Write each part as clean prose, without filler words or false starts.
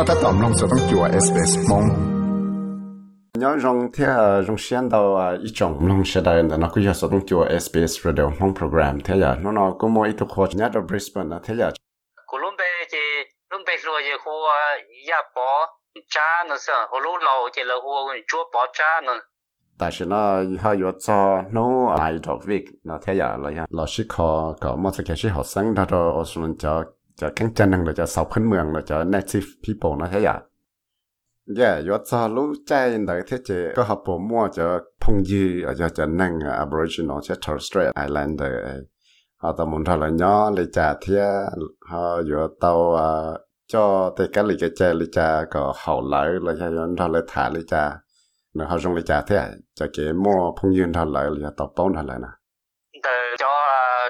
có tác động long sở tăng chùa SBS mong. Nhớ rằng thế rằng xem đâu ít chồng long sẽ đây là nó cứ giờ sở tăng chùa SBS radio mong program thế giờ nó có mỗi thuộc khu nhà ở Brisbane thế giờ. Columbia rồi giờ khu nhà bỏ cha nó sẽ hồ lô lầu thì là khu chúa bỏ cha nó. Tại sao nó hơi vô cho nó ai đó việc nó thế giờ là chỉ có một số cái chỉ học sinh đó ở Australia cho cạnh tranh năng lực cho sau phân mường là cho native people nó thế giờ. Yeah, vô cho lũ trai đời thế chế có học bộ mua cho phong dư ở cho năng Aboriginal cho Torres Strait Islander. Họ ta muốn thảo là nhỏ lấy trà thia họ vừa tàu cho tới các lấy cái chè lấy trà có hậu lợi là cho nên thảo lấy thả lấy trà rồi họ dùng lấy trà thia cho cái mua phong duyên thảo lợi là tàu bông thảo lợi nè. Từ cho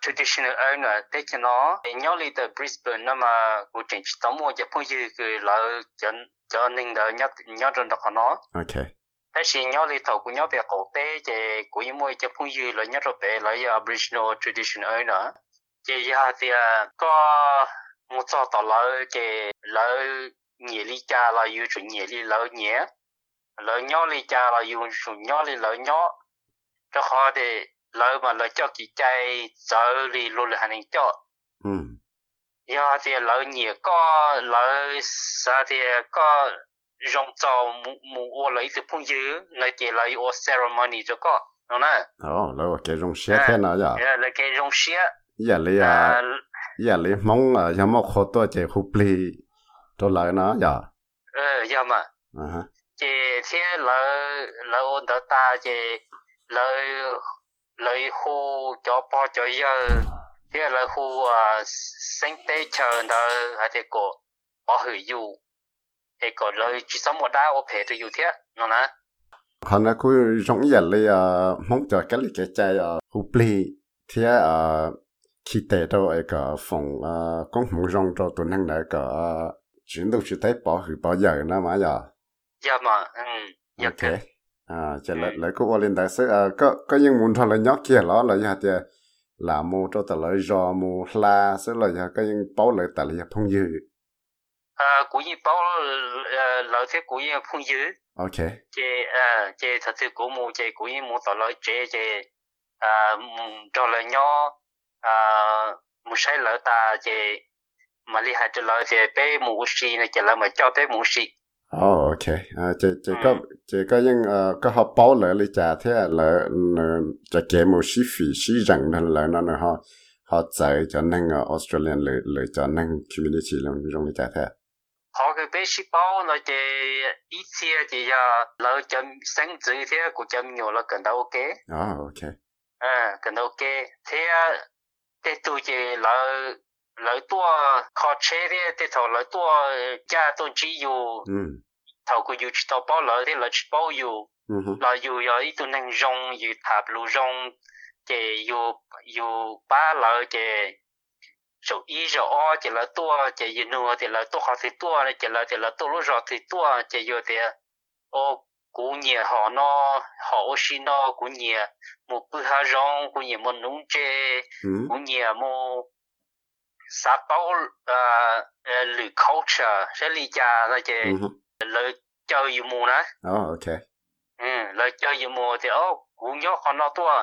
traditional owner tới cho nó nhỏ lấy từ Brisbane nó mà của trình tàu mua cho phong duyên cái lợi cho nên đời nhỏ trên đó nó. Okay. Thế thì nhỏ đi thầu của nhỏ về cổ tế thì của những môi cho phong dư là nhất rồi về lấy Aboriginal tradition ấy nữa thì giờ thì có một số tàu lỡ thì lỡ nhẹ đi cha là yêu chuyện nhẹ đi lỡ nhẹ lỡ nhỏ đi cha là yêu chuyện nhỏ đi lỡ nhỏ cho họ thì lỡ mà lỡ cho chị trai sợ đi luôn là hành cho giờ thì lỡ nhẹ có lỡ sao thì có rong tàu mua lấy từ phong dư lấy cái lấy ở ceremony cho có đúng không? Oh, lấy cái rong xe thế nào vậy? Lấy cái rong xe. Giờ lấy mong ở nhà mọc khó to chế khu pli cho lấy nó vậy? Giờ mà. Chế thế lấy ôn đỡ ta chế lấy khu cho bao cho giờ thế lấy khu sinh tế chờ đợi hay thế cổ bỏ hủy du. Thì còn lời chỉ sống một đá ốp hệ từ dù thế, nó nè. Họ nói cô rõng dần lấy mong cho các lý kế chai hụp lý. Thế khi tế đâu ấy có phòng công hùng rõng cho tụi năng này có chuyển đầu chỉ thấy bỏ hủy bỏ giờ nữa mà giờ. Dạ mà, ok. Chả lấy cô bỏ lên đại sức, có những muốn thằng lời nhóc kia đó là dạ thì là mù cho tụi lời rò mù la, sức là dạ có những báu lời tại là phong dư. Của những báo lợi thế của những phương dữ. Ok. Chị thật sự của mù chị của những mù tỏ lợi chị cho lợi nhỏ mù sai lợi ta chị mà liên hệ cho lợi chị bé mù xì này chị lợi mà cho bé mù xì. Oh ok. Chị có những có học báo lợi lý trả thế lợi trả kẻ mù xì phì xì rằng nên lợi nó họ dạy cho năng Australian lợi cho năng community trong lý trả thế. Họ cái bé sĩ bao nói chị ít xia chị giờ lợi chấm sáng chữ thế của chấm nhiều là cần đâu ok. Oh ok. Cần đâu ok. Thế thế tụi chị lợi tua khó chế thế thế thầu lợi tua cha tôi chỉ dù thầu của dù tao bao lợi thế lợi chỉ bao dù lợi dù giờ ít tụi năng rong dù tháp lù rong chị dù ba lợi chị số ý rồi o chỉ là tua chỉ dùng nữa thì là tua họ thì tua này chỉ là tua lúa rồi thì tua chỉ vô thì ô cú nhẹ họ no họ xin no cú nhẹ một bữa hai rong cú nhẹ một núng chê cú nhẹ một sáu bao lười culture sẽ lì cha là chỉ lời chơi dùng mù nè. Oh ok. Lời chơi dùng mù thì ô cú nhóc họ no tua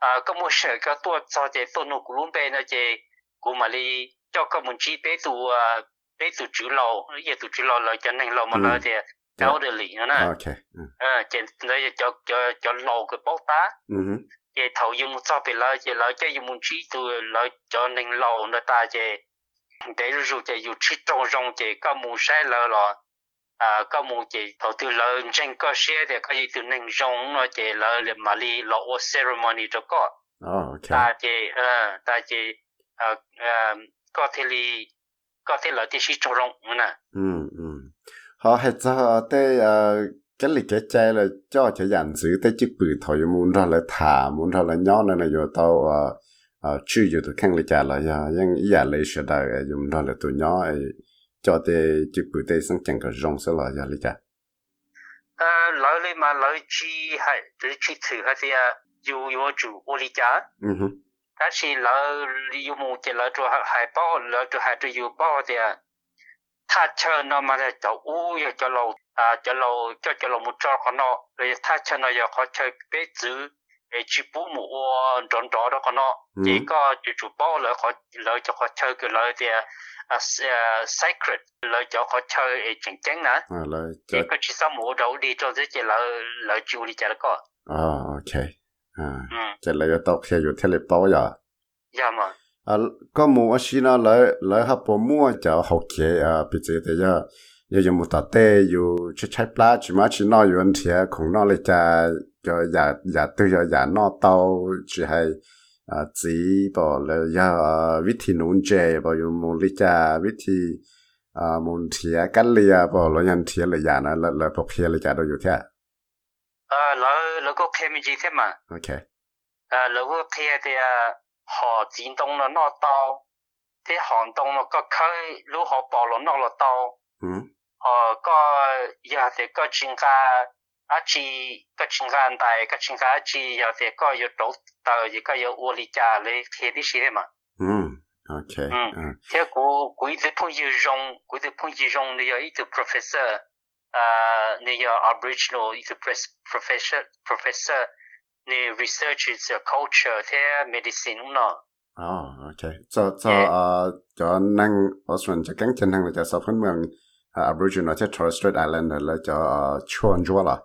có một sợi cái tua cho chỉ tua nụ cú lún bê là chỉ cô mà đi cho các môn chi bé tụ chữ lầu, bây giờ tụ chữ lầu là cho nên lầu mà lơ thì cháu được lì nữa nè. Okay. Cho lầu cái bóc tá. Vậy thầu dùng sao thì lơ thì lơ cho dùng môn chi tụ lơ cho nên lầu nữa ta thì để rồi thì dùng chi trong rong thì các môn sai lơ lọ. Các môn thì thầu từ lơ tranh cơ xe thì có gì từ nên rong nó thì lơ mà đi lọ ceremony cho có. Okay. Ta thì có thể lợi thế sĩ trong rộng nữa nè. Họ hãy cho tới cái lịch cái chai là cho trẻ dành giữ tới chiếc bự thổi muốn ra lại thả muốn ra lại nhó nên là dù tao chưa dù tụi khăn lại trả lại nhưng ý giả lấy sửa đời dùng ra lại tụi nhó cho tới chiếc bự tới sáng chẳng có rộng sẽ lợi giả lấy trả lợi lên mà lợi chi hay chi thử hay thì dù chủ ô lý trả các chị lỡ dùng một cái lỡ cho hai bao lỡ cho hai triệu bao thì ถ้าเชิญมาเลยจะอู้อยากจะเราจะเรามุจก็นอเลยถ้าเชิญเราอยากเขาเชิญไปซื้อไอ้ชิบุมัวจนจอดก็นอที่ก็จู่ๆเป้าเลยเขาเลยจะเขาเชิญกันเลยแต่secret เราจะเขาเชิญไอ้จริงๆนะที่ก็ชิสมัวเราดีจนจะเราจูดีจะแล้วก็โอเคจะเลยจะตกเสียอยู่ที่เลยเป้าอย่ามั้งก็มัวชินะเลยครับผมมัวจะหกเกียร์ไปเจอแต่ยังมุตเตอยู่ใช้ปลาชิมาชินออยู่อันเทียของนอเลยจะอย่าตัวอย่านอเตาจะให้จีบอเลยอย่าวิธีนุ่นเจบอยู่มูลิจาวิธีมุนเทียกันเลียบอเลยยันเทียเลยอย่านะเลยพกเทียเลยจะเราอยู่เทียแล้วก็เคมีจีเท่ามาโอเคแล้วก็เทียเดีย河尖东了那刀，这寒冬了个口如何暴露那了刀？个也是个增加，而且个增加大，个增加而且也是个有走到一个有屋里家来贴的些嘛。OK。这个一直碰见用，一直碰见用，你要一个 professor， 你要 Aboriginal 一个 professor。The research is a culture, the medicine, no. Oh, okay. So, Nang Osman, the Gang Tenang, the Southern Mung, Aboriginal, the Torres Strait Islander, the Chuan Juala.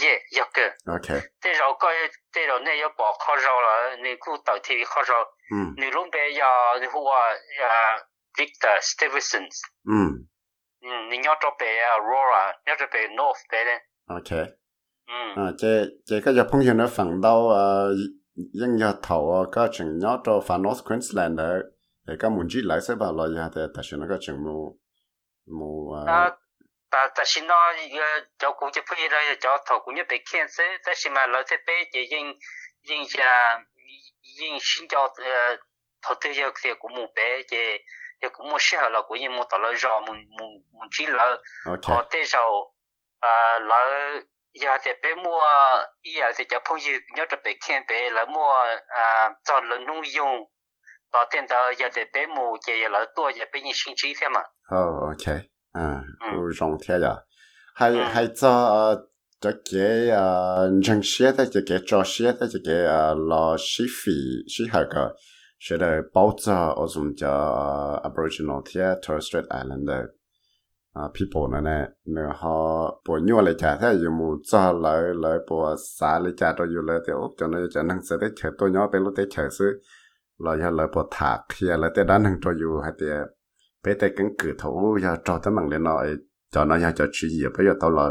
Yeah, yeah, good. Okay. They are going to be able to get a TV Hozal. They don't be who are Victor Stevenson's. They are not be Aurora, not be North Belen. Okay.这个就碰见了反倒应该头个整要到反 North Queensland 的这个问题来是吧来呀的但是那个整但是呢就估计不一样就头估计被牵涉但是嘛来这边也应新教头对这个目标这个目标了估计没到了让问题了好对手来giờ thì bé mua giờ thì cho phong dư nhớ cho bé khen bé là mua cho lớn nuôi dùng và tiền đó giờ thì bé mua chỉ là tôi giờ bé nhìn sinh trí thế mà ok rộng thế rồi hay cho cái dân xế thế cho cái trò xế thế cho cái lo xí phí xí hạc sẽ là bảo trợ ở dùng cho Aboriginal thế Torres Strait Islander people นั่นแหละเนื้อหาปวดยั่วเลยจ้ะถ้าอยู่หมู่จ้าเลยปวดสาเลยจ้ะเราอยู่เลยเดี๋ยวจนเราจะนั่งเสด็จเฉยตัวย้อไปรู้เตะเฉยซื้อเราจะเลยปวดถากเฮียเลยแต่ด้านหนึ่งตัวอยู่ให้เดี๋ยวไปแต่กังกือเท่าอย่าจอดตั้งมั่งเลยเนาะจอดเนาะอย่าจอดชี้เหยียบไปอย่าตัวเรา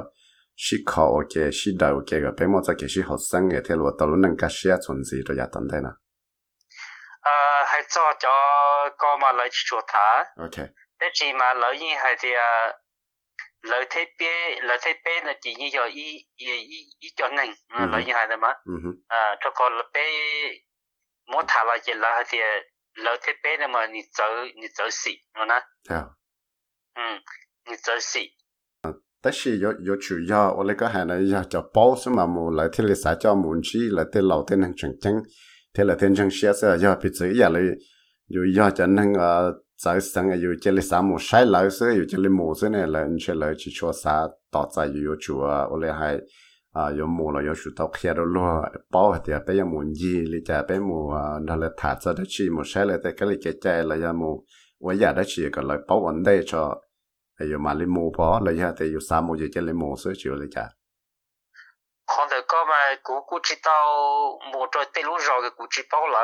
ชี้คอโอเคชี้ดาวโอเคก็ไปมองจากเกี่ยชี้หัวซังเงี้ยเท่าเราตัวเราหนึ่งก็เสียส่วนสี่เราอย่าตั้งได้นะให้จอดจอดก็มาเลยชัวร์ท่าโอเคthế chỉ mà lợi như hay thì lợi thế bé là chỉ như giờ ý cho nên lợi như hay là mà cho con lợi bé muốn thả lại chỉ là thì lợi thế bé là mà nhị trở xị nó nè nhị trở xị tất nhiên có chủ yếu ở đây có hay là giờ cho bao số mà muốn lợi thế là sao cho muốn chi lợi thế lâu thế năng chừng chừng thế là thiên chừng xía sẽ giờ bị chửi giờ lại giờ cho nên在生个有这里啥么晒老师有这里么子呢？人去来去做啥？大在又要做啊！我嘞还有么了？要学到开到路，包点别样么子？你这别么啊？那嘞塔子的去么晒了？在这里解解了呀么？我也得去个来包完的cho，还有嘛哩么包了呀？得有啥么子？这里么子就嘞家。看到个嘛，估知道么在对路绕个估计包了，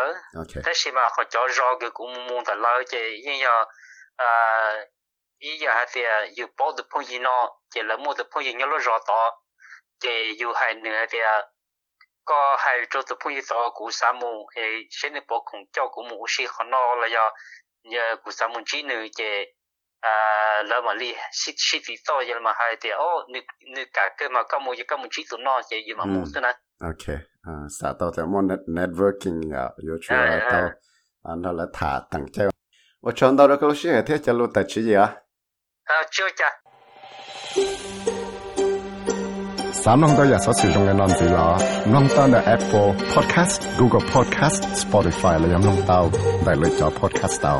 但是嘛，好叫绕个估么的老些，因要伊也还是有包的朋友呢，这了么的朋友要路绕到，这又还那的，个还做的朋友到估啥么？诶，现在包空叫估么是很闹了呀，估啥么只能这。แล้วมันลีชิดที่โตยังมาให้เดียวนึกการเกิดมาก็มูชิดสุนนอเจยมามูสุนะโอเคสาตัวแต่มันเน็ตเวิร์กิ่งอยู่ชัวร์ตัวอันนั้นละถาตั้งใจว่าชนตัวเราก็เชื่อเท่าจะรู้แต่ชี้อ่ะเชื่อจ้ะสามน้องตัวอยากสอดสื่อตรงกันนอนสิหรอน้องตัวใน Apple Podcast Google Podcast Spotify และยังน้องตัวได้เลยจอ Podcast ตัว